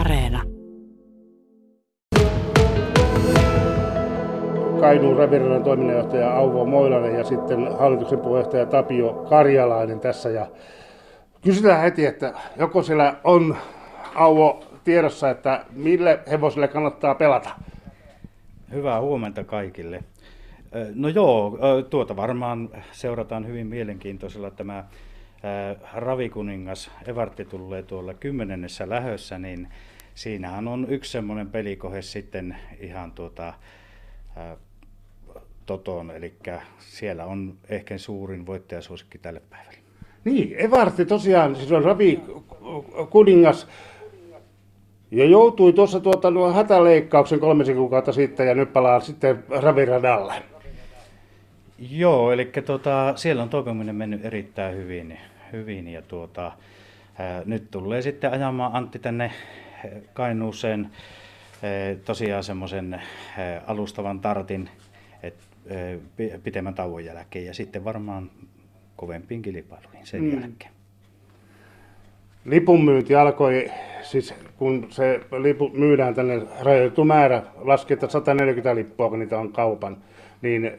Areena. Kainuun raviratan toiminnanjohtaja Auvo Moilanen ja sitten hallituksen puheenjohtaja Tapio Karjalainen tässä. Ja kysytään heti, että joko siellä on Auvo tiedossa, että mille hevosille kannattaa pelata? Hyvää huomenta kaikille. No joo, tuota varmaan seurataan hyvin mielenkiintoisella tämä Ravikuningas Evartti tulee tuolla 10. lähössä, niin siinähän on yksi semmoinen pelikohe sitten ihan totoon, eli siellä on ehkä suurin voittajasuosikki tälle päivälle. Niin, Evartti tosiaan, siis on Ravikuningas, ja joutui tuossa hätäleikkauksen 3 kuukautta sitten, ja nyt palaa sitten raviradalle. Joo, eli siellä on toipuminen mennyt erittäin hyvin ja nyt tulee sitten ajamaan Antti tänne Kainuuseen tosiaan semmoisen alustavan tartin pitemmän tauon jälkeen ja sitten varmaan kovempiin kilpailuihin sen jälkeen. Lipunmyynti alkoi, siis kun se lipu myydään tänne rajoitettu määrä, laski, että 140 lippua, kun niitä on kaupan, niin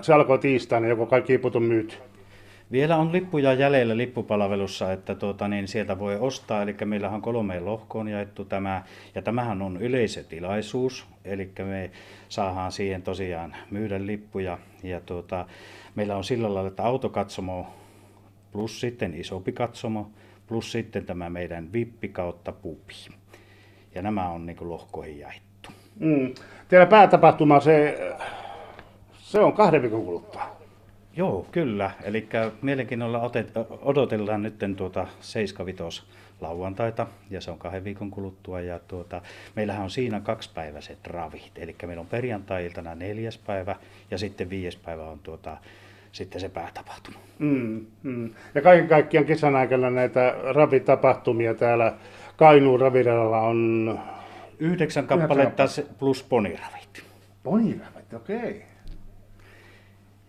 se alkoi tiistaina, joko kaikki liput on myyty. Vielä on lippuja jäljellä lippupalvelussa, että sieltä voi ostaa, eli meillä on 3 lohkoon jaettu tämä, ja tämähän on yleisötilaisuus, eli me saadaan siihen tosiaan myydä lippuja, ja meillä on sillä lailla, että autokatsomo plus sitten isompi katsomo, plus sitten tämä meidän vippi kautta pubi. Ja nämä on niin kuin lohkoihin jaettu. Teillä päätapahtuma se on 2 viikon kuluttua. Joo, kyllä. Eli mielenkiinnolla odotellaan nyt 7.5. lauantaita ja se on 2 viikon kuluttua. Ja meillähän on siinä 2-päiväiset ravit. Eli meillä on perjantai-iltana 4. päivä ja sitten 5. päivä on sitten se päätapahtuma. Ja kaiken kaikkiaan kesän aikana näitä ravitapahtumia täällä Kainuun raviradalla on 9 kappaletta plus poniravit. Poniravit, okei.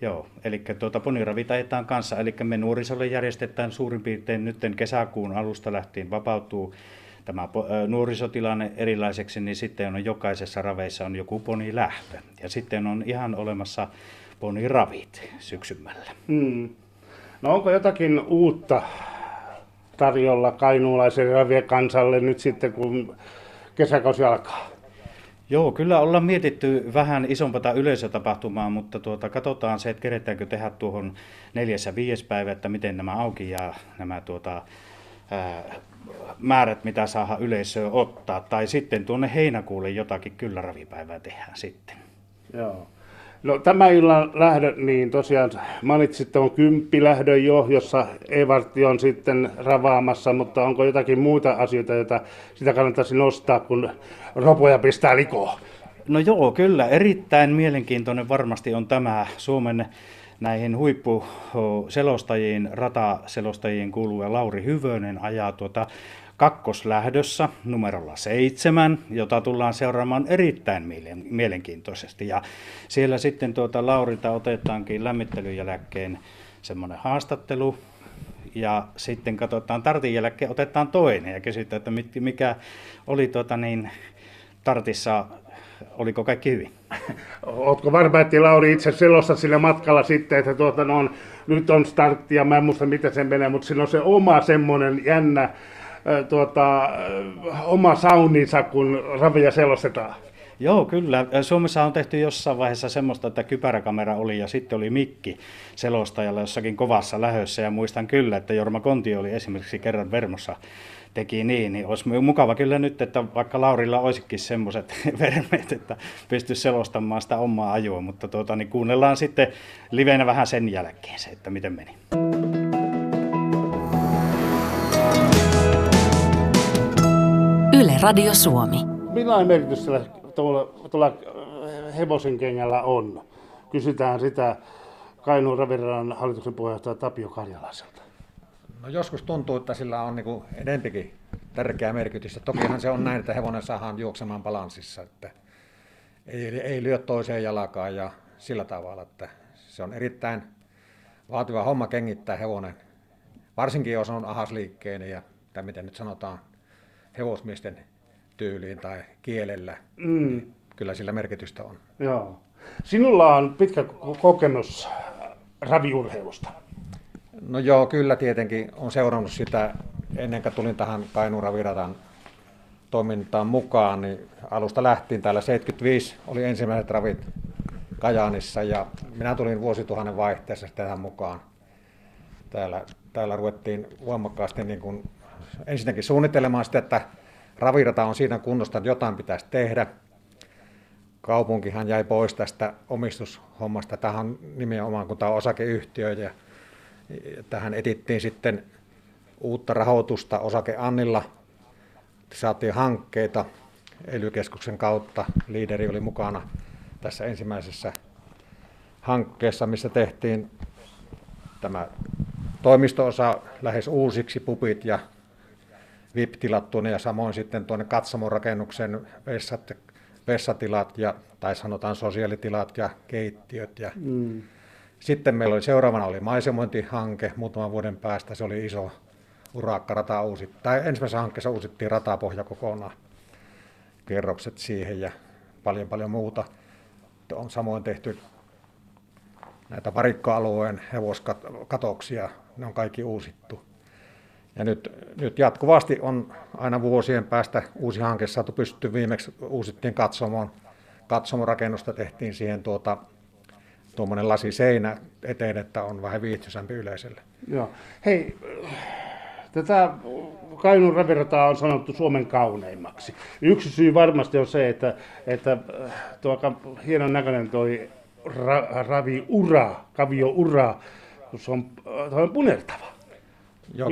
Joo, eli poniravit ajetaan kanssa, eli me nuorisolle järjestetään suurin piirtein nyt kesäkuun alusta lähtien vapautuu tämä nuorisotilanne erilaiseksi, niin sitten on jokaisessa raveissa on joku ponilähtö ja sitten on ihan olemassa poniravit syksymällä. No onko jotakin uutta tarjolla kainuulaisen raviekansalle nyt sitten, kun kesäkausi alkaa? Joo, kyllä ollaan mietitty vähän isompaa yleisötapahtumaa, mutta katsotaan se, että keretäänkö tehdä tuohon 4.–5. päivä, että miten nämä auki ja nämä määrät, mitä saadaan yleisöä ottaa. Tai sitten tuonne heinäkuulle jotakin kyllä ravipäivää tehdään sitten. Joo. No tämä illan lähdön, niin tosiaan mainitsit tuon 10-lähdön jo, jossa Evartti on sitten ravaamassa, mutta onko jotakin muita asioita, joita sitä kannattaisi nostaa, kun ropoja pistää likoon? No joo, kyllä. Erittäin mielenkiintoinen varmasti on tämä Suomen näihin huippuselostajiin, rataselostajiin kuuluu ja Lauri Hyvönen ajaa kakkoslähdössä numerolla 7, jota tullaan seuraamaan erittäin mielenkiintoisesti. Ja siellä sitten Laurilta otetaankin lämmittelyn jälkeen semmoinen haastattelu ja sitten katsotaan tartin jälkeen otetaan toinen ja kysytään, että mikä oli tartissa, oliko kaikki hyvin. Ootko varma, että Lauri itse selosta sillä matkalla sitten, että nyt on startti ja mä en muista miten sen menee, mutta siinä on se oma semmoinen jännä oma sauninsa, kun ravia selostetaan. Joo, kyllä. Suomessa on tehty jossain vaiheessa semmoista, että kypäräkamera oli ja sitten oli mikki selostajalla jossakin kovassa lähössä. Ja muistan kyllä, että Jorma Kontio oli esimerkiksi kerran Vermossa teki niin olisi mukava kyllä nyt, että vaikka Laurilla olisikin semmoiset vermeet, että pystyisi selostamaan sitä omaa ajoa. Mutta niin kuunnellaan sitten livenä vähän sen jälkeen se, että miten meni. Radio Suomi. Millainen merkitys tuolla hevosenkengällä on? Kysytään sitä Kainuun raviratan hallituksen puheenjohtaja Tapio Karjalaiselta. No joskus tuntuu, että sillä on niinku enempikin tärkeä merkitys. Tokihan se on näin, että hevonen saadaan juoksemaan balanssissa. Että ei lyö toiseen jalkaan ja sillä tavalla, että se on erittäin vaativa homma kengittää hevonen. Varsinkin jos on ahasliikkeinen ja mitä nyt sanotaan hevosmiesten tyyliin tai kielellä, niin kyllä sillä merkitystä on. Joo. Sinulla on pitkä kokemus raviurheilusta. No joo, kyllä tietenkin olen seurannut sitä ennen kuin tulin tähän Kainuun raviratan toimintaan mukaan, niin alusta lähtien täällä 75 oli ensimmäiset ravit Kajaanissa ja minä tulin vuosituhannen vaihteessa tähän mukaan. Täällä ruvettiin voimakkaasti niin kuin ensinnäkin suunnittelemaan sitä, että ravirata on siinä kunnossa, että jotain pitäisi tehdä. Kaupunkihan jäi pois tästä omistushommasta. Tähän on nimenomaan, kun tämä on osakeyhtiö, ja tähän etittiin sitten uutta rahoitusta osakeannilla. Saatiin hankkeita ELY-keskuksen kautta. Liideri oli mukana tässä ensimmäisessä hankkeessa, missä tehtiin tämä toimisto-osa lähes uusiksi, pubit ja VIP-tilat tuonne, ja samoin sitten tuonne katsomorakennuksen vessatilat ja, tai sanotaan sosiaalitilat ja keittiöt. Ja sitten meillä oli seuraavana maisemointihanke muutaman vuoden päästä. Se oli iso urakka, rata uusittiin, tai ensimmäisessä hankkeessa uusittiin ratapohja kokonaan, kerrokset siihen ja paljon muuta. On samoin tehty näitä varikkoalueen hevoskatoksia, ne on kaikki uusittu. Ja nyt jatkuvasti on aina vuosien päästä uusi hanke saatu pystytty. Viimeksi uusittiin katsomorakennusta, tehtiin siihen tuommoinen lasiseinä eteen, että on vähän viihtyisämpi yleisölle. Joo. Hei, tätä Kainuun ravirataa on sanottu Suomen kauneimmaksi. Yksi syy varmasti on se, että tuo aika hienon näköinen tuo kavioura, kun se on punertava. Joo,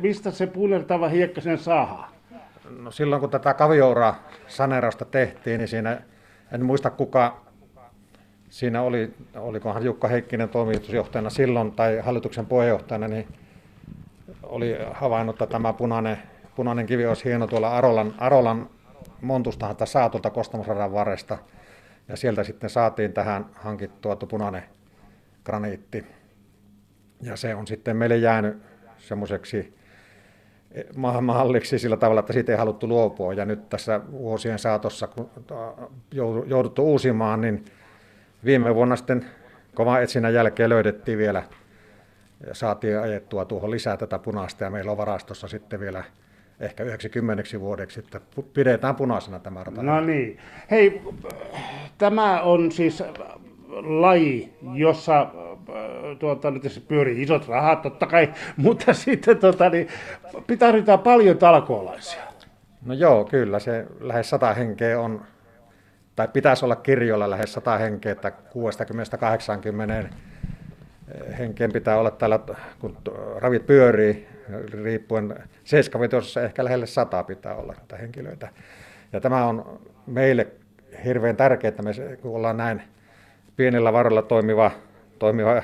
mistä se punertava hiekka sen saadaan? No silloin kun tätä kaviouraa saneerausta tehtiin, niin siinä, en muista kuka siinä oli, olikohan Jukka Heikkinen toimitusjohtajana silloin tai hallituksen puheenjohtajana, niin oli havainnut, että tämä punainen kivi olisi hieno tuolla Arolan montustahan tämä saa tuolta Kostamusradan varresta. Ja sieltä sitten saatiin tähän hankittua punainen graniitti. Ja se on sitten meille jäänyt semmoiseksi mahalliksi sillä tavalla, että siitä ei haluttu luopua. Ja nyt tässä vuosien saatossa, kun jouduttu uusimaan, niin viime vuonna sitten kovan etsinnän jälkeen löydettiin vielä ja saatiin ajettua tuohon lisää tätä punaista. Ja meillä on varastossa sitten vielä ehkä 90 vuodeksi, että pidetään punaisena tämä rata. No niin. Hei, tämä on siis laji, jossa nyt pyörii isot rahat totta kai, mutta sitten pitää yrittää paljon talkoolaisia. No joo, kyllä se lähes 100 henkeä on, tai pitäisi olla kirjoilla lähes 100 henkeä, että 60-80 henkeen pitää olla täällä, kun ravit pyörii, riippuen 7-vitoisessa ehkä lähelle 100 pitää olla näitä henkilöitä. Ja tämä on meille hirveän tärkeää, että me kun ollaan näin pienellä varoilla toimiva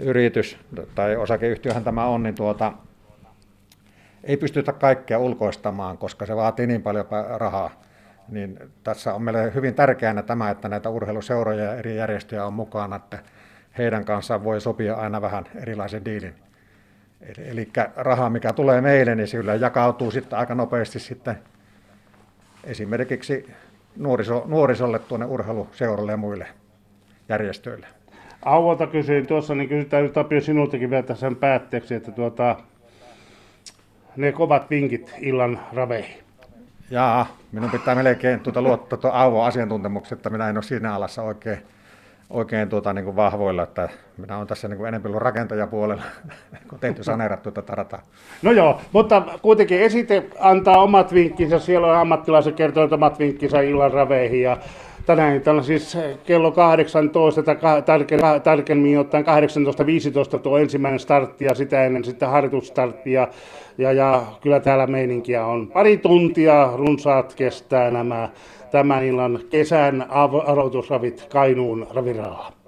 yritys tai osakeyhtiöhän tämä on, niin ei pystytä kaikkea ulkoistamaan, koska se vaatii niin paljon rahaa. Niin tässä on meille hyvin tärkeänä tämä, että näitä urheiluseuroja ja eri järjestöjä on mukana, että heidän kanssaan voi sopia aina vähän erilaisen diilin. Eli raha, mikä tulee meille, niin sillä jakautuu sitten aika nopeasti sitten esimerkiksi nuorisolle tuonne urheiluseuroille ja muille järjestöille. Auvolta kysyin tuossa, niin kysytään Tapio sinultakin vielä sen päätteeksi, että ne kovat vinkit illan raveihin. Jaa, minun pitää melkein luottaa Auvon asiantuntemukset, että minä en ole siinä alassa oikein niin vahvoilla, että minä olen tässä niin enemmän ollut rakentajapuolella, kun tehty saneerattu tätä rataa. No joo, mutta kuitenkin esite antaa omat vinkkinsä, siellä on ammattilaiset kertoneet omat vinkkinsä illan raveihin ja tänään on siis kello 18 tai tarkemmin ottaen 18.15 tuo ensimmäinen startti ja sitä ennen sitten harjoitusstartti ja kyllä täällä meininkiä on. Pari tuntia runsaat kestää nämä tämän illan kesän aloitusravit Kainuun raviralla.